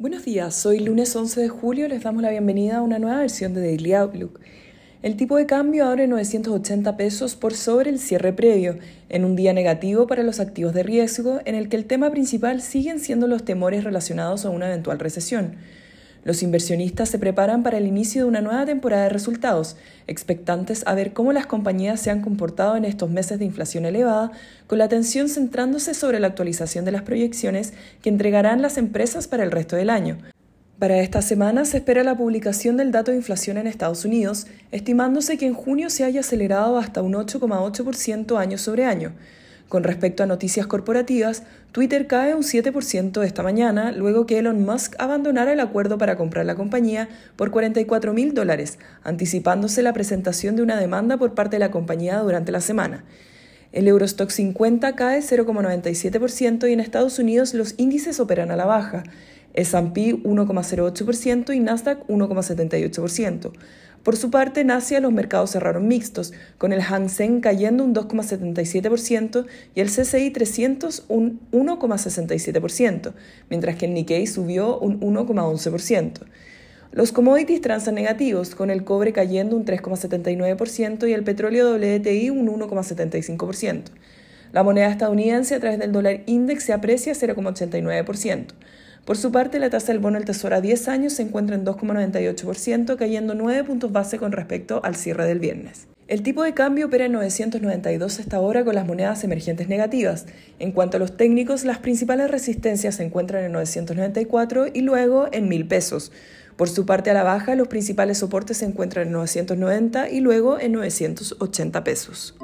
Buenos días, hoy lunes 11 de julio les damos la bienvenida a una nueva versión de Daily Outlook. El tipo de cambio abre 980 pesos por sobre el cierre previo, en un día negativo para los activos de riesgo, en el que el tema principal siguen siendo los temores relacionados a una eventual recesión. Los inversionistas se preparan para el inicio de una nueva temporada de resultados, expectantes a ver cómo las compañías se han comportado en estos meses de inflación elevada, con la atención centrándose sobre la actualización de las proyecciones que entregarán las empresas para el resto del año. Para esta semana se espera la publicación del dato de inflación en Estados Unidos, estimándose que en junio se haya acelerado hasta un 8,8% año sobre año. Con respecto a noticias corporativas, Twitter cae un 7% esta mañana luego que Elon Musk abandonara el acuerdo para comprar la compañía por $44.000, anticipándose la presentación de una demanda por parte de la compañía durante la semana. El Eurostoxx 50 cae 0,97% y en Estados Unidos los índices operan a la baja. S&P 1,08% y Nasdaq 1,78%. Por su parte, en Asia los mercados cerraron mixtos, con el Hang Seng cayendo un 2,77% y el CSI 300 un 1,67%, mientras que el Nikkei subió un 1,11%. Los commodities transan negativos, con el cobre cayendo un 3,79% y el petróleo WTI un 1,75%. La moneda estadounidense a través del dólar index se aprecia 0,89%. Por su parte, la tasa del bono del Tesoro a 10 años se encuentra en 2,98%, cayendo 9 puntos base con respecto al cierre del viernes. El tipo de cambio opera en 992 hasta ahora con las monedas emergentes negativas. En cuanto a los técnicos, las principales resistencias se encuentran en 994 y luego en 1.000 pesos. Por su parte, a la baja, los principales soportes se encuentran en 990 y luego en 980 pesos.